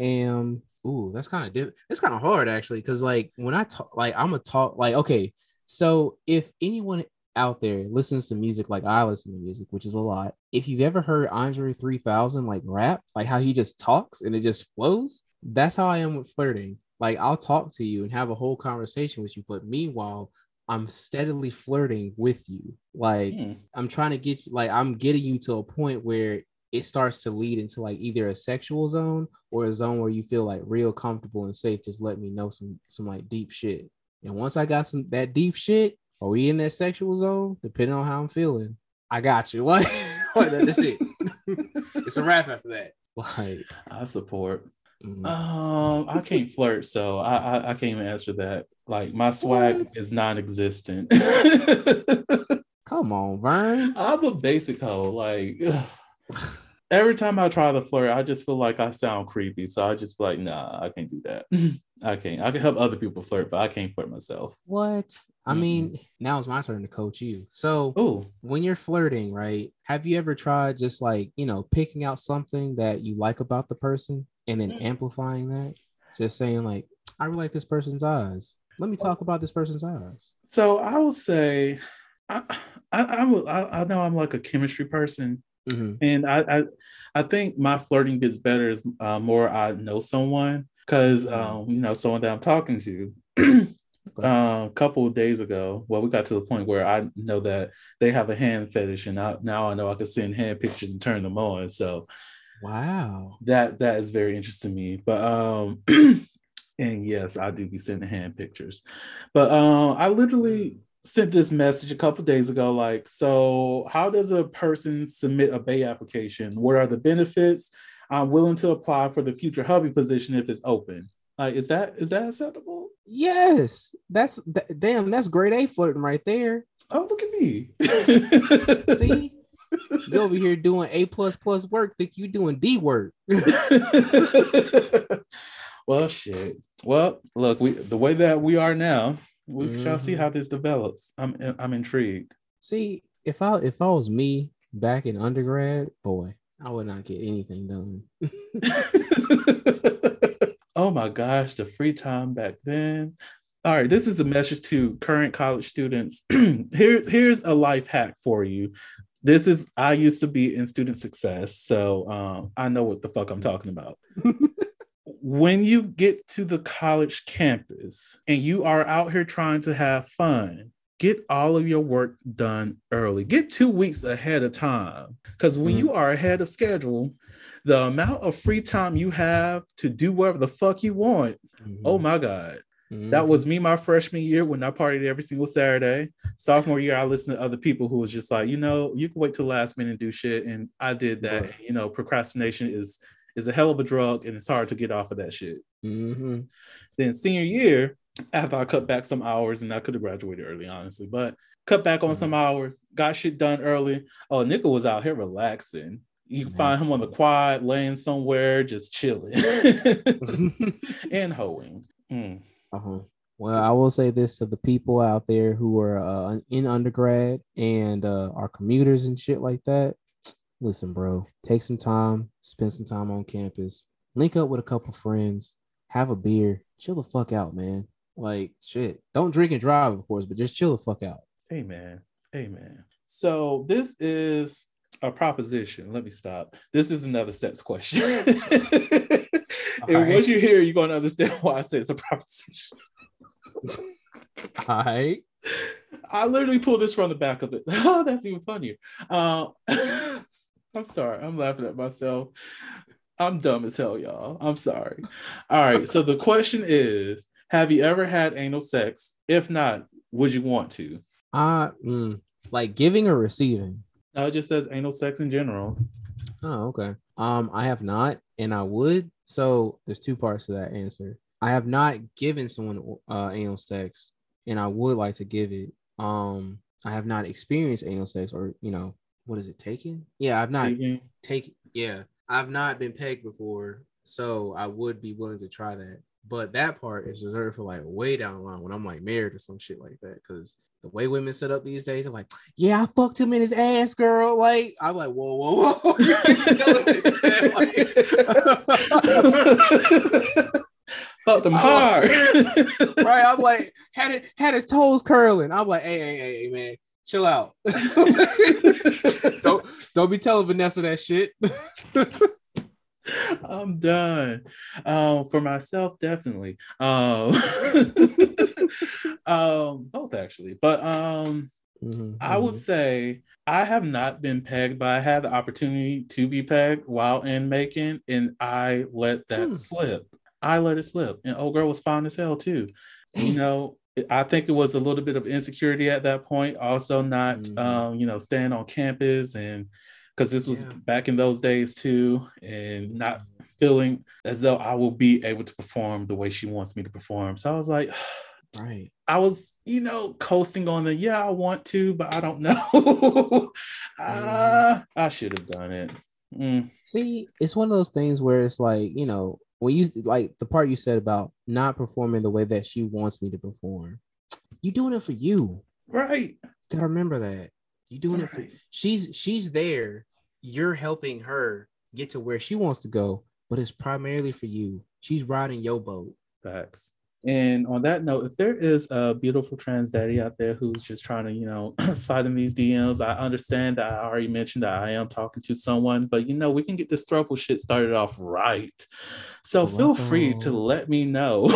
am. Ooh, that's kind of it's kind of hard actually, because like when I talk, like I'm a talk, like okay. So if anyone out there listens to music, like I listen to music, which is a lot. If you've ever heard Andre 3000 like rap, like how he just talks and it just flows, that's how I am with flirting. Like I'll talk to you and have a whole conversation with you, but meanwhile I'm steadily flirting with you. Like I'm trying to get you, like I'm getting you to a point where it starts to lead into like either a sexual zone or a zone where you feel like real comfortable and safe. Just let me know some like deep shit. And once I got some that deep shit, are we in that sexual zone? Depending on how I'm feeling, I got you. Like that's it. It's a wrap after that. Like I support. I can't flirt, so I can't even answer that. Like my swag is non-existent. Come on, Vern. I'm a basic hoe. Like. Ugh. Every time I try to flirt, I just feel like I sound creepy. So I just be like, nah, I can't do that. I can help other people flirt, but I can't flirt myself. What? I mean, now it's my turn to coach you. So when you're flirting, right? Have you ever tried just like, you know, picking out something that you like about the person and then amplifying that? Just saying like, I really like this person's eyes. Let me talk about this person's eyes. So I will say, I know I'm like a chemistry person. And I think my flirting gets better as more I know someone. because you know, someone that I'm talking to a couple of days ago, well, we got to the point where I know that they have a hand fetish, and now I know I can send hand pictures and turn them on. So wow, that is very interesting to me. But and yes, I do be sending hand pictures. But I literally sent this message a couple days ago, like, so how does a person submit a Bay application? What are the benefits? I'm willing to apply for the future hubby position if it's open. Like, is that acceptable? Yes, that's damn. That's grade A flirting right there. Oh, look at me. See, you over here doing A++ work. Think you doing D work? Well, shit. Well, look, the way that we are now, we shall see how this develops. I'm intrigued. See, if I was me back in undergrad, boy, I would not get anything done. Oh my gosh, the free time back then. All right, this is a message to current college students. Here's a life hack for you. I used to be in student success, so I know what the fuck I'm talking about. When you get to the college campus and you are out here trying to have fun, get all of your work done early. Get 2 weeks ahead of time, because when you are ahead of schedule, the amount of free time you have to do whatever the fuck you want. Oh my God. That was me my freshman year when I partied every single Saturday. Sophomore year, I listened to other people who was just like, you know, you can wait till last minute and do shit. And I did that. Right. You know, procrastination is a hell of a drug, and it's hard to get off of that shit. Then senior year, after I cut back some hours, and I could have graduated early, honestly, but cut back on some hours, got shit done early. Oh, Nickel was out here relaxing. You can find him on the quad, laying somewhere, just chilling and hoeing. Well, I will say this to the people out there who are in undergrad and are commuters and shit like that. Listen, bro, take some time, spend some time on campus, link up with a couple friends, have a beer, chill the fuck out, man. Like, shit, don't drink and drive, of course, but just chill the fuck out. Amen. So this is a proposition. Let me stop. This is another sex question. And once you hear, you're going to understand why I say it's a proposition. All right. I literally pulled this from the back of it. Oh, that's even funnier. I'm sorry. I'm laughing at myself. I'm dumb as hell, y'all. I'm sorry. All right. So the question is, have you ever had anal sex? If not, would you want to? Like giving or receiving? No, it just says anal sex in general. Oh, okay. I have not, and I would. So there's two parts to that answer. I have not given someone anal sex, and I would like to give it. I have not experienced anal sex, or, you know, what is it, taken? Yeah, I've not taken. Yeah. I've not been pegged before, so I would be willing to try that. But that part is reserved for like way down the line when I'm like married or some shit like that. Because the way women set up these days, I'm like, yeah, I fucked him in his ass, girl. Like, I'm like, whoa. You ain't telling me, man. Like, fucked him hard. Like, right. I'm like, had his toes curling. I'm like, hey, man, chill out. Don't be telling Vanessa that shit. I'm done. For myself, definitely. Both actually, but I would say I have not been pegged, but I had the opportunity to be pegged while in Macon, and I let that slip. I let it slip, and old girl was fine as hell too. You know. I think it was a little bit of insecurity at that point. Also not, you know, staying on campus, and because this was back in those days too, and not feeling as though I will be able to perform the way she wants me to perform. So I was like, right. I was, you know, coasting on the, I want to, but I don't know. I should have done it. See, it's one of those things where it's like, you know, when you like the part you said about not performing the way that she wants me to perform, you doing it for you, right? Gotta remember that you doing it for she's there. You're helping her get to where she wants to go, but it's primarily for you. She's riding your boat. Facts. And on that note, if there is a beautiful trans daddy out there who's just trying to, you know, slide in these DMs, I understand that I already mentioned that I am talking to someone, but, you know, we can get this throuple shit started off right. So feel free to let me know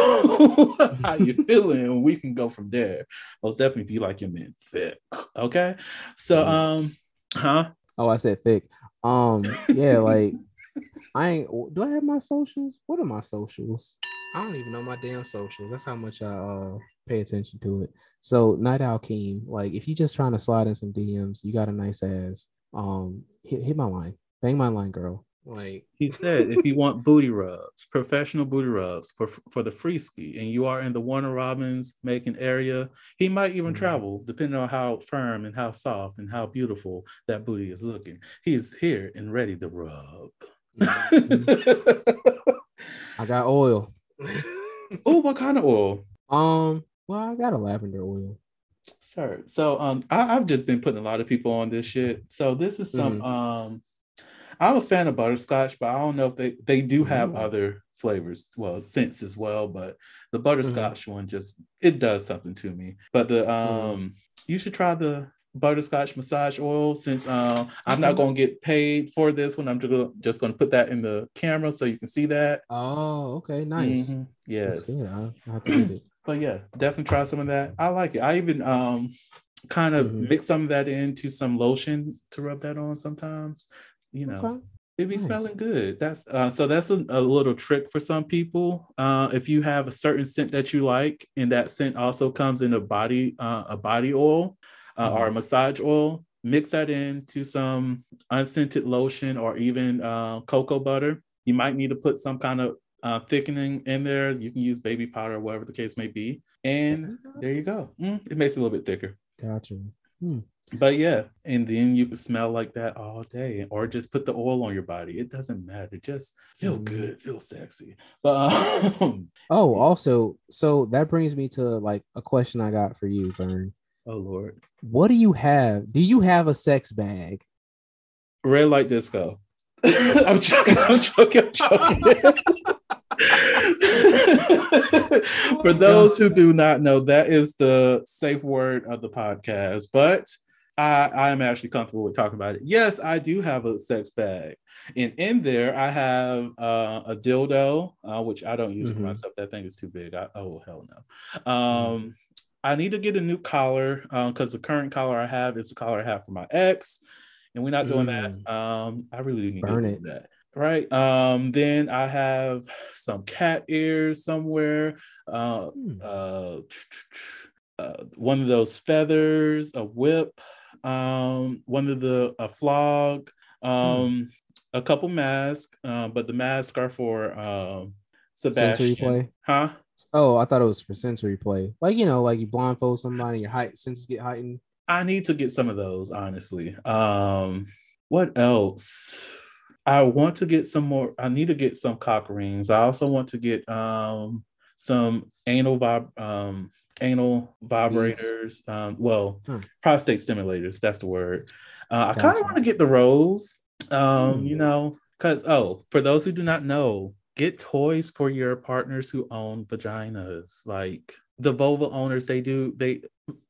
how you're feeling, and we can go from there. Most definitely if you like your men thick. Okay. So, Oh, I said thick. Yeah, like, do I have my socials? What are my socials? I don't even know my damn socials. That's how much I pay attention to it. So Night Owl Hakeem, like, if you're just trying to slide in some DMs, you got a nice ass. Hit my line. Bang my line, girl. Like he said, if you want booty rubs, professional booty rubs for the free ski, and you are in the Warner Robins, Macon area, he might even travel, depending on how firm and how soft and how beautiful that booty is looking. He's here and ready to rub. I got oil. Oh, what kind of oil? Well, I got a lavender oil. Sir, so I've just been putting a lot of people on this shit. So this is some I'm a fan of butterscotch, but I don't know if they do have other flavors, well, scents as well, but the butterscotch one just, it does something to me. But the you should try the butterscotch massage oil, since I'm not going to get paid for this one. I'm just going to put that in the camera so you can see that. Oh, okay, nice. Yes. I have to read it. But yeah, definitely try some of that. I like it. I even kind of mix some of that into some lotion to rub that on sometimes. You know, it be smelling good. That's so that's a little trick for some people. If you have a certain scent that you like, and that scent also comes in a body oil. Or massage oil, mix that into some unscented lotion or even cocoa butter. You might need to put some kind of thickening in there. You can use baby powder or whatever the case may be. And there you go. It makes it a little bit thicker. Gotcha. But yeah, and then you can smell like that all day, or just put the oil on your body. It doesn't matter. Just feel good, feel sexy. But also, so that brings me to like a question I got for you, Vern. Oh, Lord. What do you have? Do you have a sex bag? Red Light Disco. I'm joking. For those who do not know, that is the safe word of the podcast. But I am actually comfortable with talking about it. Yes, I do have a sex bag. And in there, I have a dildo, which I don't use for myself. That thing is too big. Oh, hell no. I need to get a new collar because the current collar I have is the collar I have for my ex, and we're not doing that. I really do need to do that, right? Then I have some cat ears somewhere, one of those feathers, a whip, a flog, a couple masks, but the masks are for Sebastian. Play? Huh? Oh, I thought it was for sensory play. Like, you know, like you blindfold somebody, your senses get heightened. I need to get some of those, honestly. What else? I want to get some more. I need to get some cock rings. I also want to get some anal vibrators. Prostate stimulators. That's the word. I kind of want to get the rolls. You know, because for those who do not know, get toys for your partners who own vaginas. Like the vulva owners, they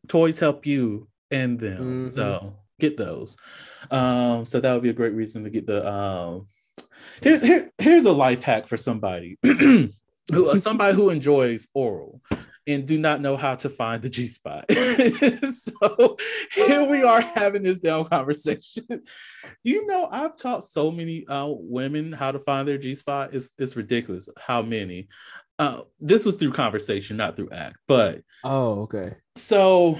toys help you and them. So get those. So that would be a great reason to get the here's a life hack for somebody who enjoys oral and do not know how to find the G-spot. So here we are having this damn conversation. You know, I've taught so many women how to find their G-spot. It's ridiculous how many. This was through conversation, not through act. But so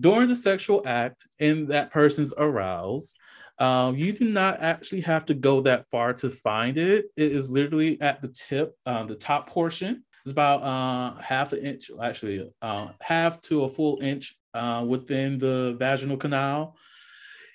during the sexual act and that person's aroused, you do not actually have to go that far to find it. It is literally at the tip, the top portion. It's about half an inch, actually, half to a full inch within the vaginal canal.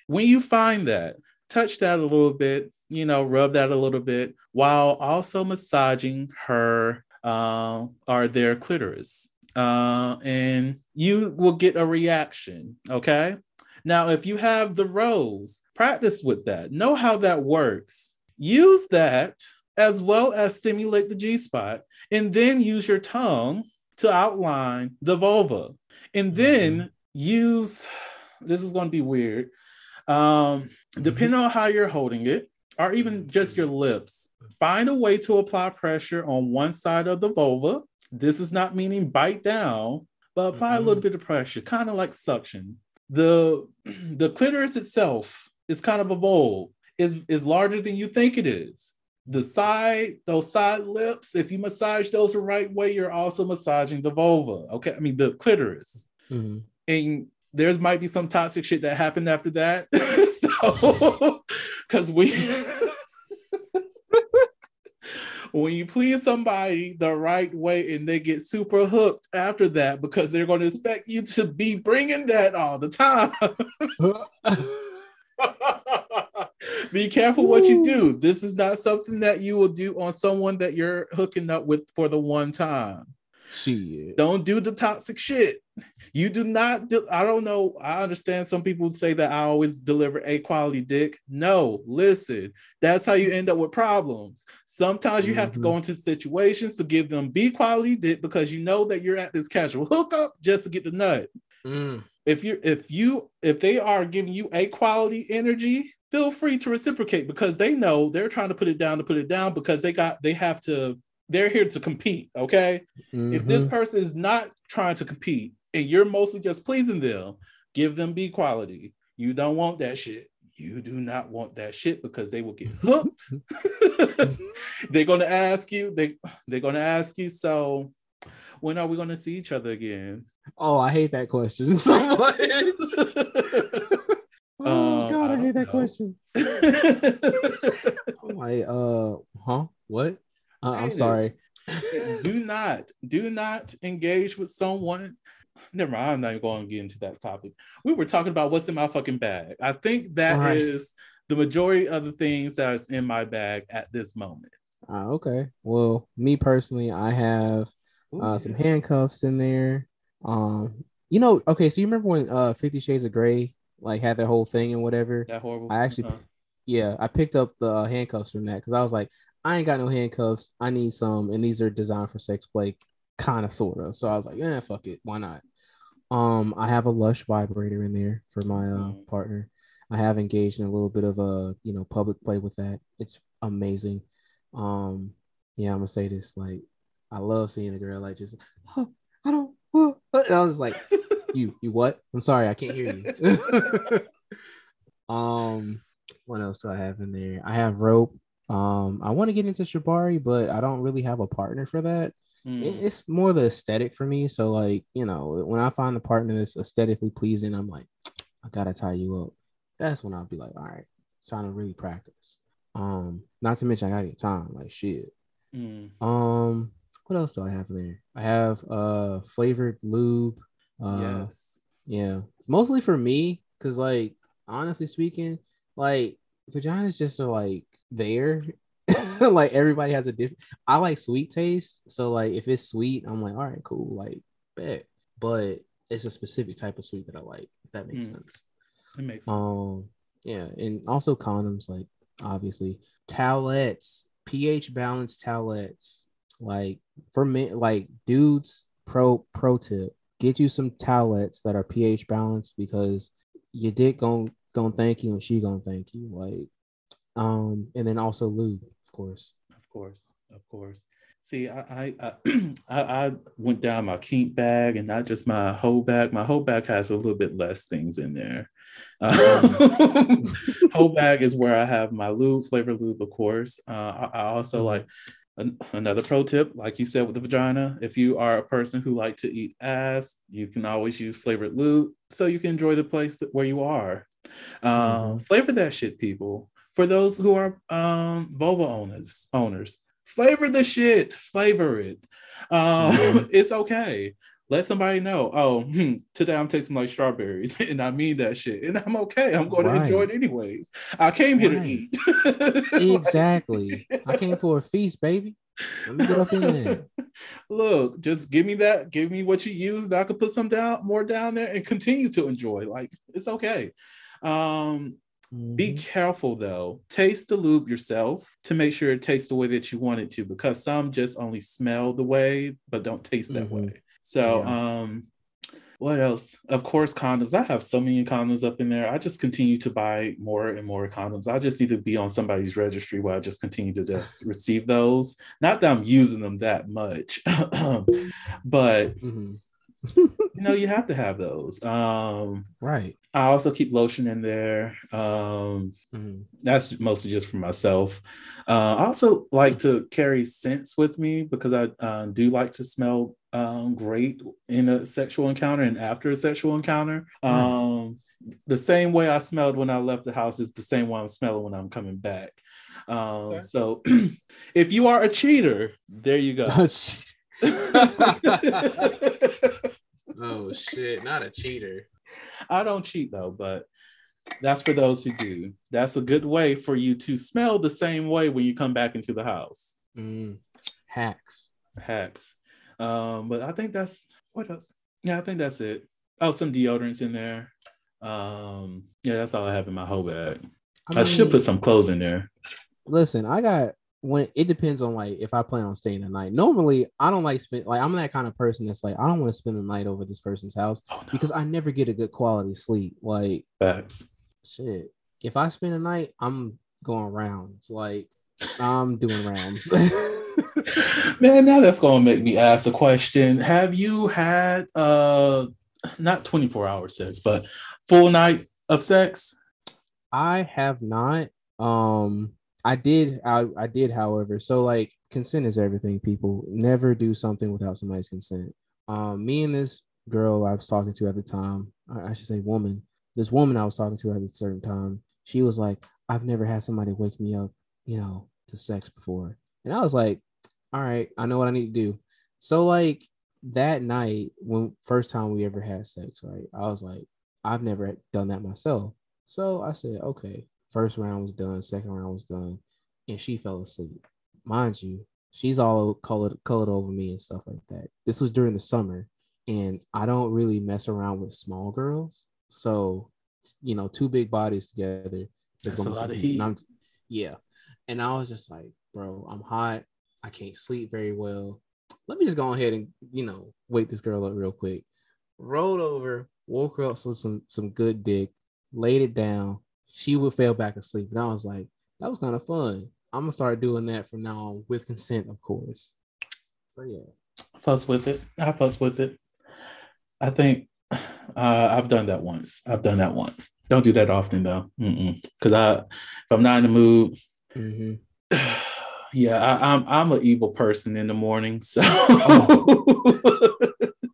When you find that, touch that a little bit, you know, rub that a little bit, while also massaging her or their clitoris. And you will get a reaction, okay? Now, if you have the rose, practice with that. Know how that works. Use that as well as stimulate the G-spot, and then use your tongue to outline the vulva and then use, this is going to be weird, depending on how you're holding it, or even just your lips, find a way to apply pressure on one side of the vulva. This is not meaning bite down, but apply a little bit of pressure, kind of like suction. The clitoris itself is kind of a bowl, is larger than you think it is. The side, those side lips, if you massage those the right way, you're also massaging the vulva. Okay, I mean the clitoris. Mm-hmm. And there might be some toxic shit that happened after that. So, because when you please somebody the right way and they get super hooked after that, because they're going to expect you to be bringing that all the time. Be careful what you do. This is not something that you will do on someone that you're hooking up with for the one time. Shit. Don't do the toxic shit. You do not do, I don't know. I understand some people say that I always deliver a quality dick. No, listen, that's how you end up with problems. Sometimes you have to go into situations to give them B quality dick, because you know that you're at this casual hookup just to get the nut. If they are giving you a quality energy, feel free to reciprocate, because they know they're trying to put it down because they're here to compete. Okay. If this person is not trying to compete and you're mostly just pleasing them, give them B quality. You don't want that shit. You do not want that shit, because they will get hooked. They're going to ask you. So when are we going to see each other again? Oh, I hate that question so much. God, I hate that question. I'm like, what? I'm sorry. Do not engage with someone. Never mind. I'm not going to get into that topic. We were talking about what's in my fucking bag. I think that is the majority of the things that is in my bag at this moment. Okay. Well, me personally, I have some handcuffs in there. So you remember when 50 Shades of Grey like had their whole thing and whatever? That horrible. I actually, I picked up the handcuffs from that, because I was like, I ain't got no handcuffs. I need some, and these are designed for sex play, kind of, sort of. So I was like, yeah, fuck it, why not? I have a Lush vibrator in there for my partner. I have engaged in a little bit of a public play with that. It's amazing. I'm gonna say this, like, I love seeing a girl like just, I don't. And I was like, you what? I'm sorry, I can't hear you. What else do I have in there? I have rope. I want to get into Shibari, but I don't really have a partner for that. It's more the aesthetic for me. So like, when I find a partner that's aesthetically pleasing, I'm like, I gotta tie you up. That's when I'll be like, all right, it's time to really practice. Not to mention I gotta get time, like shit. What else do I have in there? I have flavored lube. Yes. Yeah. It's mostly for me, because like, honestly speaking, like vaginas just are like there. Like everybody has a different, I like sweet taste. So like if it's sweet, I'm like, all right, cool, like bet. But it's a specific type of sweet that I like, if that makes sense. It makes sense. Yeah, and also condoms, like obviously. Towelettes, pH balance towelettes. Like for men, like dudes, pro tip, get you some towelettes that are pH balanced, because your dick gonna thank you and she gonna thank you. Like, and then also lube, of course. See, I went down my kink bag and not just my hoe bag. My hoe bag has a little bit less things in there. Hoe bag is where I have my lube, flavored lube, of course. I also like. Another pro tip, like you said with the vagina, if you are a person who like to eat ass, you can always use flavored lube so you can enjoy the place where you are. Flavor that shit, people. For those who are vulva owners, flavor the shit. Flavor it. It's okay. Let somebody know, today I'm tasting like strawberries, and I mean that shit, and I'm okay. I'm going to enjoy it anyways. I came here to eat. Exactly. I came for a feast, baby. Let me get up in there. Look, just give me that. Give me what you use, and I can put some more down there and continue to enjoy. Like, it's okay. Be careful, though. Taste the lube yourself to make sure it tastes the way that you want it to, because some just only smell the way, but don't taste that way. So what else? Of course, condoms. I have so many condoms up in there. I just continue to buy more and more condoms. I just need to be on somebody's registry where I just continue to just receive those. Not that I'm using them that much, but you know, you have to have those. Right. I also keep lotion in there. That's mostly just for myself. I also like to carry scents with me because I do like to smell great in a sexual encounter and after a sexual encounter. The same way I smelled when I left the house is the same way I'm smelling when I'm coming back. Sure. So if you are a cheater, there you go. Oh shit, not a cheater. I don't cheat though, but that's for those who do. That's a good way for you to smell the same way when you come back into the house. Hacks. But I think that's what else. Yeah, I think that's it. Oh, some deodorants in there. Yeah, that's all I have in my whole bag. I mean, should put some clothes in there. Listen, I got when it depends on like if I plan on staying the night. Normally, I don't like spend like I'm that kind of person that's like I don't want to spend the night over this person's house because I never get a good quality sleep. Like facts. Shit. If I spend the night, I'm going rounds. Like I'm doing rounds. Man, now that's gonna make me ask the question. Have you had not 24-hour sex, but full night of sex? I have not. I did, however. So like consent is everything, people. Never do something without somebody's consent. Me and this girl I was talking to at the time, I should say woman. This woman I was talking to at a certain time, she was like, I've never had somebody wake me up, you know, to sex before. And I was like, all right, I know what I need to do. So like that night, when first time we ever had sex, right? I was like, I've never done that myself. So I said, okay. First round was done. Second round was done. And she fell asleep. Mind you, she's all colored over me and stuff like that. This was during the summer. And I don't really mess around with small girls. So, you know, two big bodies together. That's a lot of heat. Yeah. And I was just like, bro, I'm hot. I can't sleep very well. Let me just go ahead and, you know, wake this girl up real quick. Rolled over, woke her up with some good dick, laid it down. She would fall back asleep. And I was like, that was kind of fun. I'm going to start doing that from now on with consent, of course. So, yeah. I fuss with it. I think I've done that once. Don't do that often, though. Because if I'm not in the mood, yeah, I'm an evil person in the morning. So,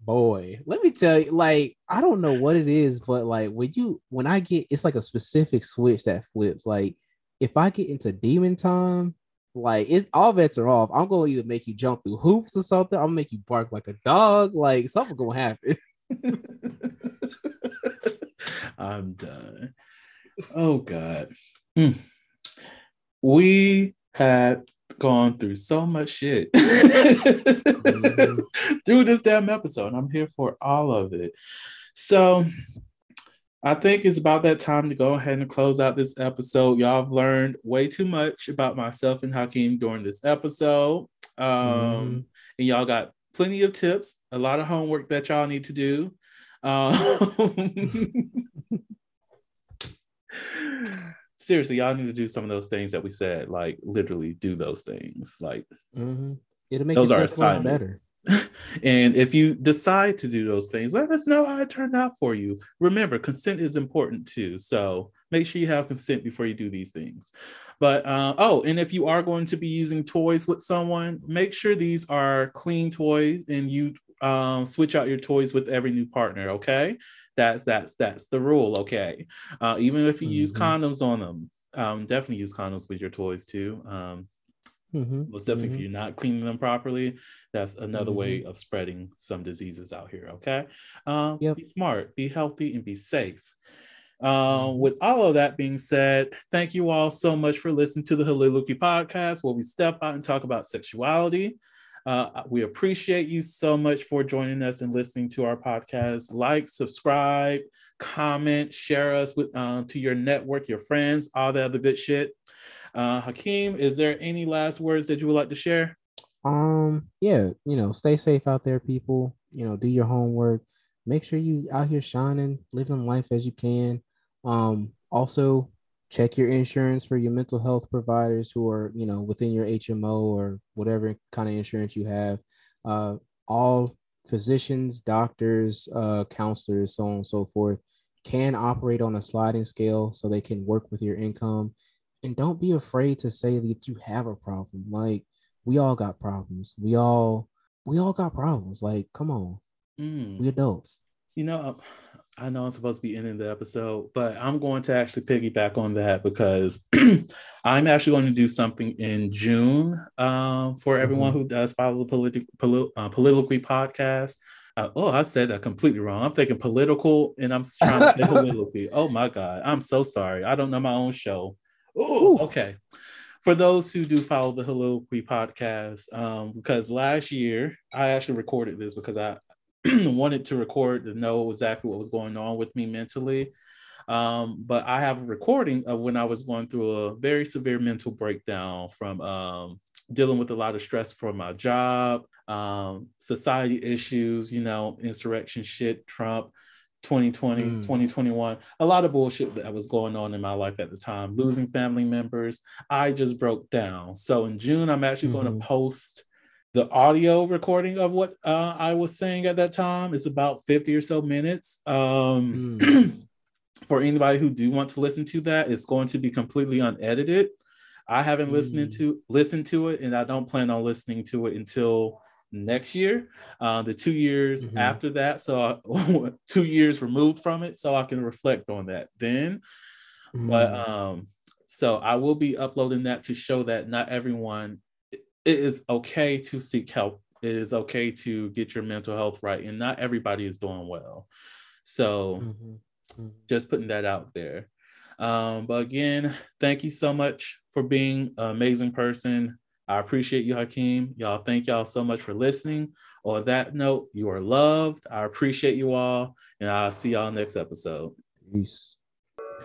boy, let me tell you, like, I don't know what it is, but like when I get, it's like a specific switch that flips. Like if I get into demon time, like it, all bets are off. I'm going to either make you jump through hoops or something. I'm going to make you bark like a dog. Like something going to happen. I'm done. Oh God. We had gone through so much shit through this damn episode. I'm here for all of it. So I think it's about that time to go ahead and close out this episode. Y'all have learned way too much about myself and Hakeem during this episode. And y'all got plenty of tips, a lot of homework that y'all need to do. Seriously, y'all need to do some of those things that we said. Like, literally, do those things. Like, it'll make those are assignments. Better. And if you decide to do those things, let us know how it turned out for you. Remember, consent is important too. So make sure you have consent before you do these things. But and if you are going to be using toys with someone, make sure these are clean toys and you switch out your toys with every new partner. Okay. That's the rule, okay? Even if you use condoms on them, definitely use condoms with your toys too. Most definitely if you're not cleaning them properly, that's another way of spreading some diseases out here, okay? Be smart, be healthy, and be safe. With all of that being said, thank you all so much for listening to the Heauxliloquy podcast, where we step out and talk about sexuality. We appreciate you so much for joining us and listening to our podcast. Like, subscribe, comment, share us with to your network, your friends, all the other good shit. Hakeem, is there any last words that you would like to share? Yeah, you know, stay safe out there, people. You know, do your homework. Make sure you out here shining, living life as you can. Also, check your insurance for your mental health providers who are, you know, within your HMO or whatever kind of insurance you have. All physicians, doctors, counselors, so on and so forth, can operate on a sliding scale so they can work with your income. And don't be afraid to say that you have a problem. Like, we all got problems. We all got problems. Like, come on. We adults. You know, I know I'm supposed to be ending the episode, but I'm going to actually piggyback on that because I'm actually going to do something in June for everyone who does follow the Politiloquy podcast. I said that completely wrong. I'm thinking political and I'm trying to say Politiloquy. Oh my God. I'm so sorry. I don't know my own show. Oh, okay. For those who do follow the Heauxliloquy podcast, because last year I actually recorded this because I wanted to record to know exactly what was going on with me mentally. But I have a recording of when I was going through a very severe mental breakdown from dealing with a lot of stress from my job, society issues, you know, insurrection shit, Trump, 2020, 2021, a lot of bullshit that was going on in my life at the time, losing family members. I just broke down. So in June, I'm actually going to post the audio recording of what I was saying at that time. It's about 50 or so minutes. For anybody who do want to listen to that, it's going to be completely unedited. I haven't listened to it, and I don't plan on listening to it until next year, the 2 years after that. So 2 years removed from it, so I can reflect on that then. But so I will be uploading that to show that not everyone, it is okay to seek help. It is okay to get your mental health right, and not everybody is doing well. So just putting that out there. But again, thank you so much for being an amazing person. I appreciate you, Hakeem. Y'all, thank y'all so much for listening. On that note, you are loved. I appreciate you all, and I'll see y'all next episode. Peace.